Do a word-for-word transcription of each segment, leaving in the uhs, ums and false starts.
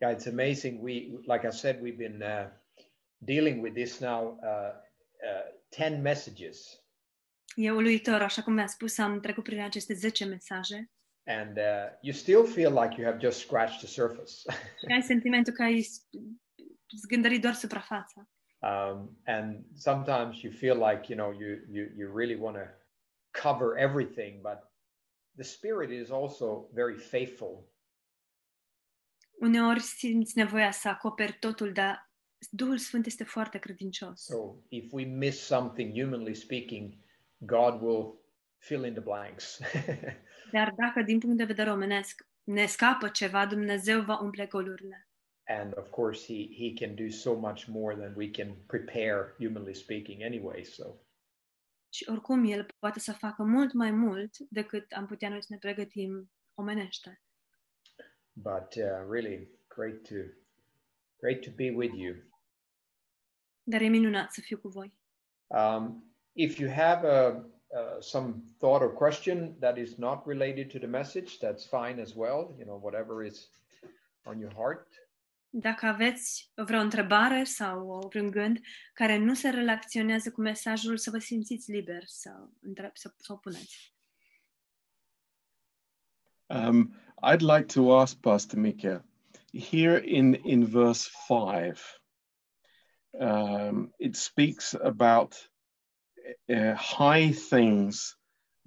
Yeah, it's amazing. We, like I said, we've been uh, dealing with this now, uh, uh, ten messages. E uluitor, așa cum mi-a spus, am trecut prin aceste zece mesaje. And uh, you still feel like you have just scratched the surface. Ai sentimentul că ai zgândărit doar suprafața. Um, and sometimes you feel like, you know, you you you really want to cover everything, but the Spirit is also very faithful. Uneori simți nevoia să acoperi totul, dar Duhul Sfânt este foarte credincios. So, if we miss something, humanly speaking, God will fill in the blanks. Dar dacă din punct de vedere omenesc ne scapă ceva, Dumnezeu va umple golurile. And of course he he can do so much more than we can prepare, humanly speaking, anyway, so. Și oricum el poate să facă mult mai mult decât am putea noi să ne pregătim omenește. But uh, really great to great to be with you. Dar e minunat să fiu cu voi. Um, if you have a, uh, some thought or question that is not related to the message, that's fine as well, you know, whatever is on your heart. Dacă aveți vreo întrebare sau vreun gând care nu se relaționează cu mesajul, să vă simțiți liber să întreb, să, să o puneți. Um, I'd like to ask Pastor Micah, here in, in verse five, um, it speaks about uh, high things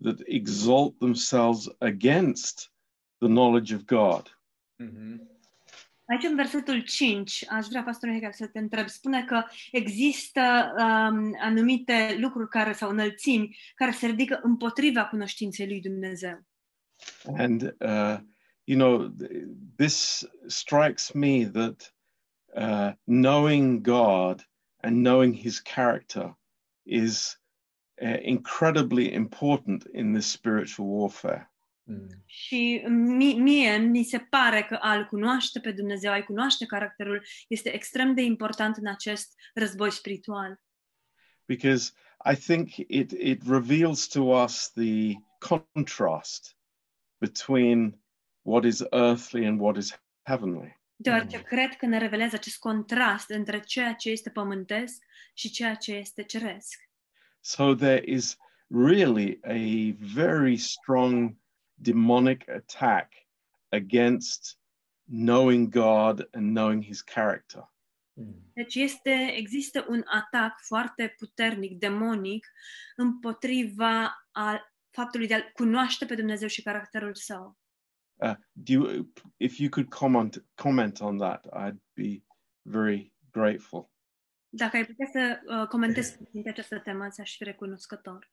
that exalt themselves against the knowledge of God. Mm-hmm. Aici în versetul cinci, aș vrea, Pastor Micah, să te întreb, spune că există um, anumite lucruri care, sau înălțimi care se ridică împotriva cunoștinței lui Dumnezeu. And, uh, you know, this strikes me that uh, knowing God and knowing his character is uh, incredibly important in this spiritual warfare. Mm. Și mie, mie mi se pare că a-L cunoaște pe Dumnezeu, a-I cunoaște caracterul, este extrem de important în acest război spiritual. Because I think it it reveals to us the contrast between what is earthly and what is heavenly. Deoarece mm. cred că ne revelează acest contrast între ceea ce este pământesc și ceea ce este ceresc. So there is really a very strong demonic attack against knowing God and knowing his character. Deci este, există un atac foarte puternic, demonic, împotriva al faptului de a-L cunoaște pe Dumnezeu și caracterul său. Uh, do you, if you could comment, comment on that, I'd be very grateful. Dacă ai putea să uh, comentezi pe această temă, aș fi recunoscător.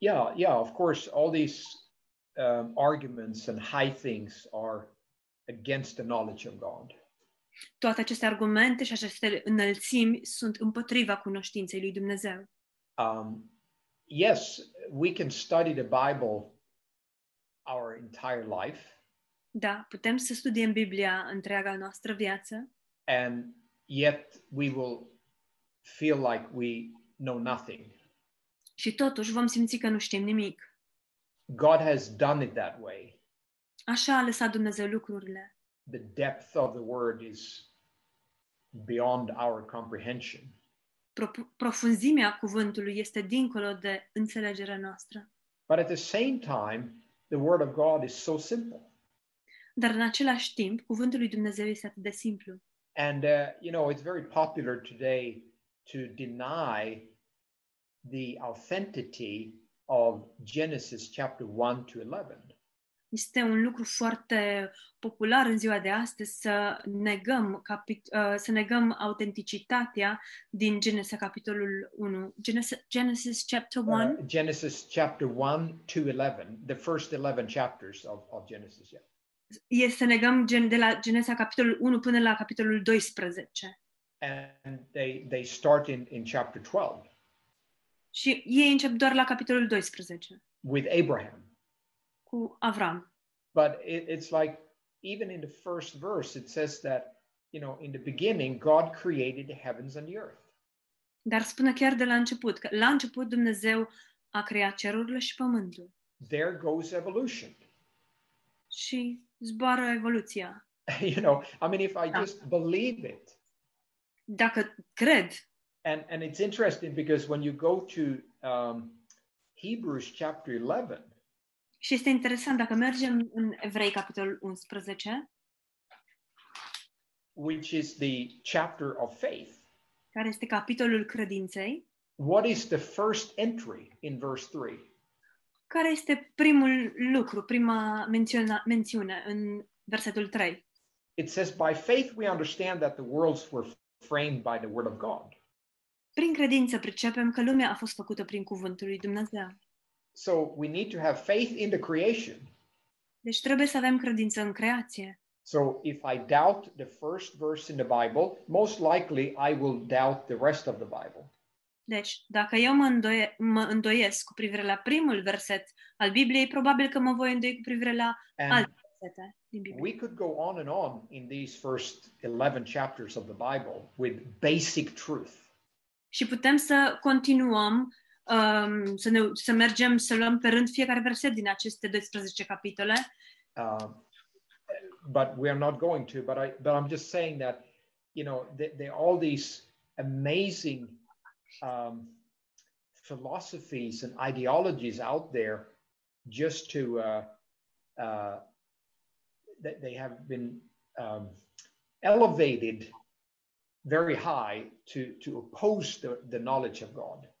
Yeah, yeah, of course, all these um, arguments and high things are against the knowledge of God. Toate aceste argumente și aceste înălțimi sunt împotriva cunoștinței lui Dumnezeu. Um, yes, we can study the Bible our entire life. Da, putem să studiem Biblia întreaga noastră viață. And yet we will feel like we know nothing. Și totuși vom simți că nu știm nimic. God has done it that way. Așa a lăsat Dumnezeu lucrurile. The depth of the word is beyond our comprehension. Pro- profunzimea cuvântului este dincolo de înțelegerea noastră. But at the same time, the word of God is so simple. Dar în același timp, cuvântul lui Dumnezeu este atât de simplu. And uh, you know, it's very popular today to deny the authenticity of Genesis chapter one to eleven. Este un lucru foarte popular în ziua de astăzi să negăm capit- uh, să negăm autenticitatea din Genesa capitolul unu. Genesis, Genesis chapter unu. Uh, Genesis chapter one to eleven, the first eleven chapters of of Genesis. Yeah. Este să negăm gen- de la Genesa capitolul unu până la capitolul doisprezece. And they they start in in chapter twelve. Și ei încep doar la capitolul doisprezece. With Abraham. Cu Avram. But it, it's like even in the first verse it says that, you know, in the beginning God created the heavens and the earth. Dar spune chiar de la început că la început Dumnezeu a creat cerurile și pământul. There goes evolution. Și zboară evoluția. You know, I mean, if I da. just believe it. Dacă cred. And and it's interesting because when you go to um, Hebrews chapter eleven. Și este interesant dacă mergem în Evrei capitolul unsprezece. Which is the chapter of faith. Care este capitolul credinței. What is the first entry in verse three? Care este primul lucru, prima menționa, mențiune în versetul trei? It says, by faith we understand that the worlds were framed by the word of God. Prin credință pricepem că lumea a fost făcută prin cuvântul lui Dumnezeu. So we need to have faith in the creation. Deci trebuie să avem credință în creație. So if I doubt the first verse in the Bible, most likely I will doubt the rest of the Bible. Deci, dacă eu mă, îndoie, mă îndoiesc cu privire la primul verset al Bibliei, probabil că mă voi îndoi cu privire la and alte versete din Biblie. We could go on and on in these first eleven chapters of the Bible with basic truth. Și putem să continuăm um, să ne să mergem să luăm pe rând fiecare verset din aceste doisprezece capitole. Uh, but we are not going to, but I but I'm just saying that, you know, they, they all these amazing Um, philosophies and ideologies out there, just to uh, uh, that they have been um, elevated very high to to oppose the, the knowledge of God.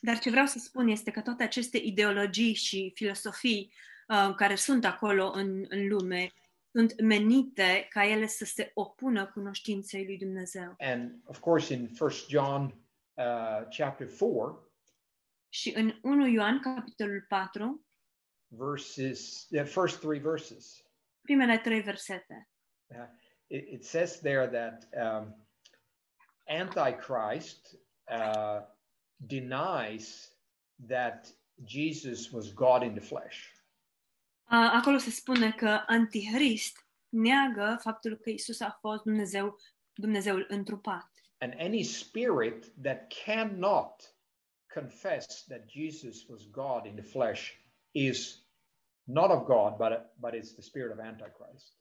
Dar ce vreau să spun este că toate aceste ideologii și filosofii uh, care sunt acolo în, în lume sunt menite ca ele să se opună cunoștinței lui Dumnezeu. And of course, in First John. Uh, chapter four. Și în întâi Ioan capitolul patru. Verses, the first three verses. Primele trei versete. Uh, it, it says there that um, Antichrist uh, denies that Jesus was God in the flesh. Uh, acolo se spune că Antichrist neagă faptul că Isus a fost Dumnezeu, Dumnezeul întrupat. And any spirit that cannot confess that Jesus was God in the flesh is not of God, but, but it's the spirit of Antichrist.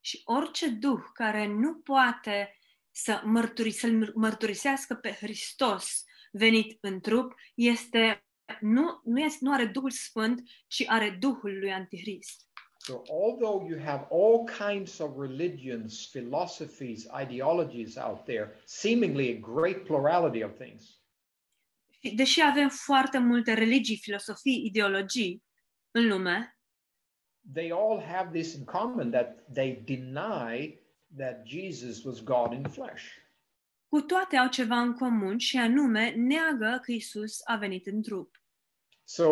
Și orice duh care nu poate să mărturise, mărturisească pe Hristos venit în trup este nu nu este nu are Duhul Sfânt, ci are Duhul lui Antichrist. So although you have all kinds of religions, philosophies, ideologies out there, seemingly a great plurality of things. Deși avem foarte multe religii, filosofii, ideologii în lume, they all have this in common that they deny that Jesus was God in the flesh. Cu toate au ceva în comun și anume neagă că Isus a venit în trup. So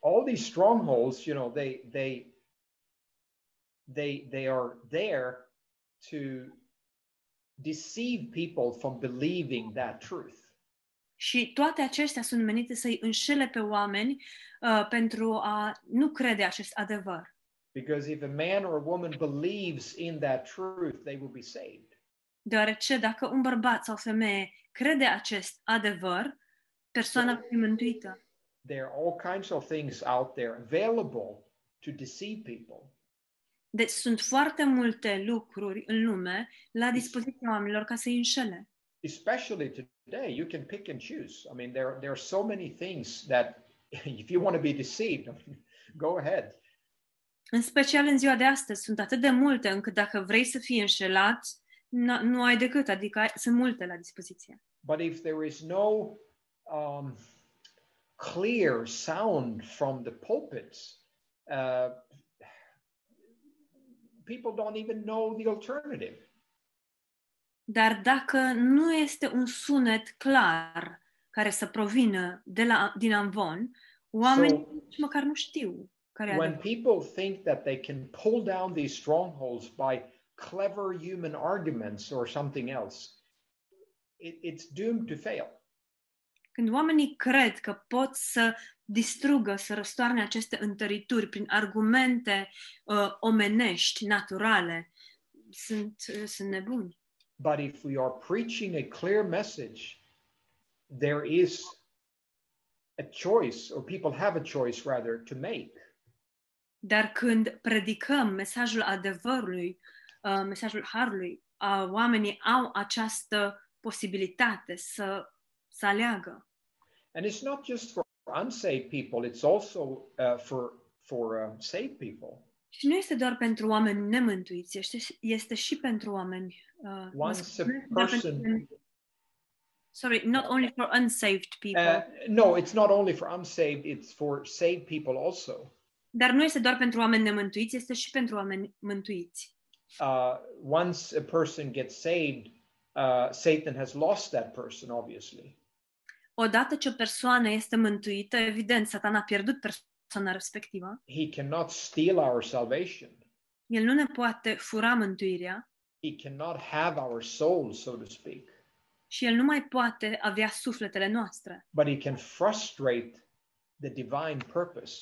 all these strongholds, you know, they they They they are there to deceive people from believing that truth. Și toate acestea sunt menite să-i înșele pe oameni uh, pentru a nu crede acest adevăr. Because if a man or a woman believes in that truth, they will be saved. Deoarece dacă un bărbat sau o femeie crede acest adevăr, persoana va fi mântuită. There are all kinds of things out there available to deceive people. Deci sunt foarte multe lucruri în lume la dispoziția oamenilor ca să îi înșele. Especially today, you can pick and choose. I mean, there there are so many things that if you want to be deceived, go ahead. În special în ziua de astăzi sunt atât de multe încât dacă vrei să fii înșelat, nu, nu ai decât, adică ai, sunt multe la dispoziție. But if there is no um, clear sound from the pulpits, uh, people don't even know the alternative. Dar dacă nu este un sunet clar care să provină de la din amvon, oamenii so, nici măcar nu știu care when adevăr. People think that they can pull down these strongholds by clever human arguments or something else, it, it's doomed to fail. Când oamenii cred că pot să distrugă, să răstoarne aceste întărituri prin argumente uh, omenești, naturale, sunt, uh, sunt nebuni. But if we are preaching a clear message, there is a choice, or people have a choice rather, to make. Dar când predicăm mesajul adevărului, uh, mesajul Harului, uh, oamenii au această posibilitate să, să aleagă. And it's not just for unsaved people, it's also uh, for, for um, saved people. Și nu este doar pentru oameni nemântuiți, este, este și pentru oameni uh, Once a person... Sorry, not only for unsaved people. Uh, no, it's not only for unsaved, it's for saved people also. Dar nu este doar pentru oameni nemântuiți, este și pentru oameni mântuiți. Uh, once a person gets saved, uh, Satan has lost that person, obviously. Odată ce o persoană este mântuită, evident, Satana a pierdut persoana respectivă. He cannot steal our salvation. El nu ne poate fura mântuirea. He cannot have our soul, so to speak. Și el nu mai poate avea sufletele noastre. But he can frustrate the divine purpose.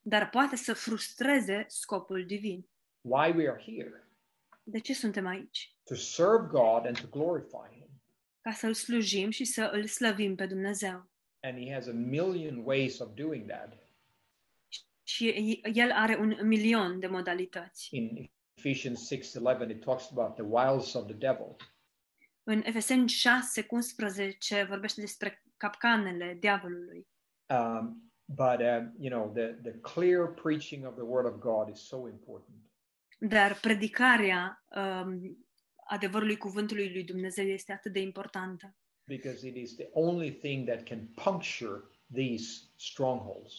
Dar poate să frustreze scopul divin. Why we are here? De ce suntem aici? To serve God and to glorify him. Ca să îl slujim și să îl slăvim pe Dumnezeu. And he has a million ways of doing that. Și el are un milion de modalități. In Ephesians six eleven it talks about the wiles of the devil. În Efeseni șase unsprezece vorbește despre capcanele diavolului. Um, but uh, you know the the clear preaching of the word of God is so important. Dar predicarea um, adevărului cuvântului lui Dumnezeu este atât de importantă. Because it is the only thing that can puncture these strongholds.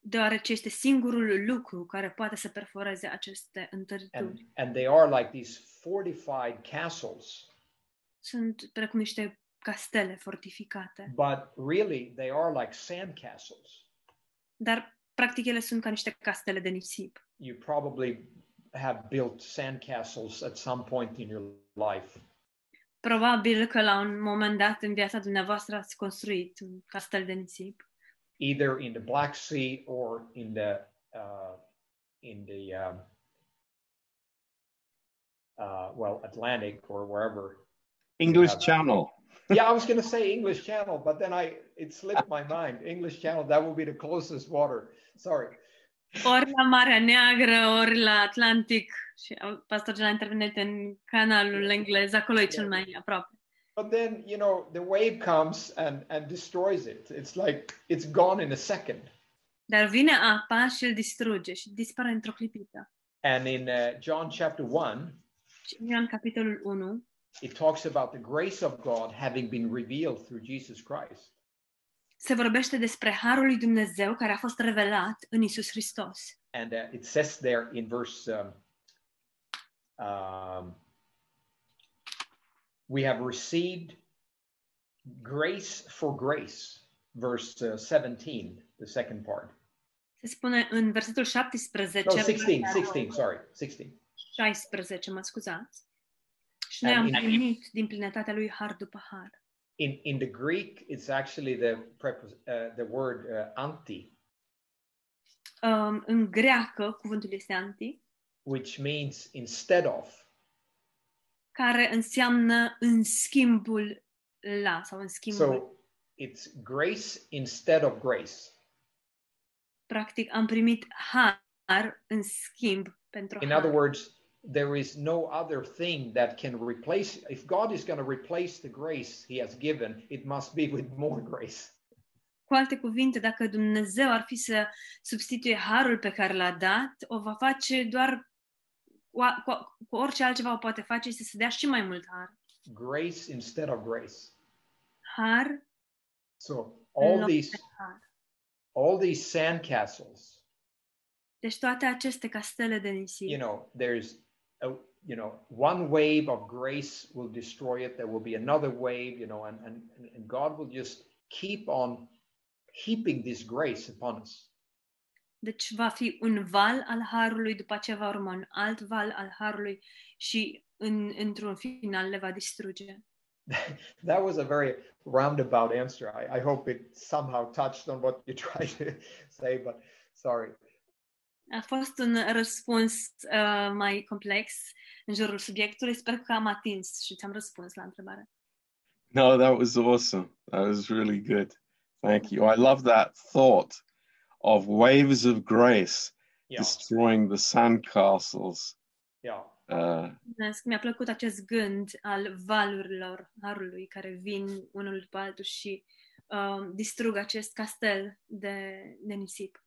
Deoarece este singurul lucru care poate să perforeze aceste întărături. And, and they are like these fortified castles. Sunt precum niște castele fortificate. But really they are like sand castles. Dar practic ele sunt ca niște castele de nisip. You probably have built sand castles at some point in your life. Probabil că la un moment dat în viața dumneavoastră ați construit un castel de nisip. Either in the Black Sea or in the uh, in the um, uh, well Atlantic or wherever. English uh, Channel. Yeah, I was going to say English Channel, but then I it slipped my mind. English Channel, that would be the closest water. Sorry. Ori la Marea Neagră, ori la Atlantic. Și pastor John a intervenit în canalul englez, acolo e cel mai aproape. But then, you know, the wave comes and, and destroys it. It's like, it's gone in a second. Dar vine apa și îl distruge și dispare într-o clipită. And in uh, John chapter one, Ioan capitolul unu, it talks about the grace of God having been revealed through Jesus Christ. Se vorbește despre harul lui Dumnezeu care a fost revelat în Iisus Hristos. And uh, it says there in verse... Um, um, We have received grace for grace, verse uh, seventeen, the second part. Se spune în versetul șaptesprezece. No, sixteen, sixteen, sorry, sixteen. șaisprezece, mă scuzați. Și noi am primit din plinătatea lui har după har. In in the Greek, it's actually the uh, the word uh, anti. Um, în greacă cuvântul este anti, which means instead of. Care înseamnă în schimbul la sau în schimbul. So it's grace instead of grace. Practic am primit har în schimb pentru har. In other words, there is no other thing that can replace. If God is going to replace the grace he has given, it must be with more grace. Cu alte cuvinte, dacă Dumnezeu ar fi să substituie harul pe care l-a dat, o va face doar Cu, cu orice altceva o poate face, este să dea și mai mult har. Grace instead of grace. Har. So all these har. all these sand castles. Deci toate aceste castele de nisip. You know, there's a, you know, one wave of grace will destroy it. There will be another wave, you know, and and and God will just keep on heaping this grace upon us. Deci va fi un val al harului, după aceea va urma un alt val al harului și în, într-un final le va distruge. That was a very roundabout answer. I, I hope it somehow touched on what you tried to say, but sorry. A fost un răspuns uh, mai complex în jurul subiectului. Sper că am atins și ți-am răspuns la întrebare. No, that was awesome. That was really good. Thank you. I love that thought of waves of grace, yeah, destroying the sand castles Yeah. Uh, Mi-a plăcut acest gând al valurilor harului care vin unul după altul și uh, distrug acest castel de, de nisip.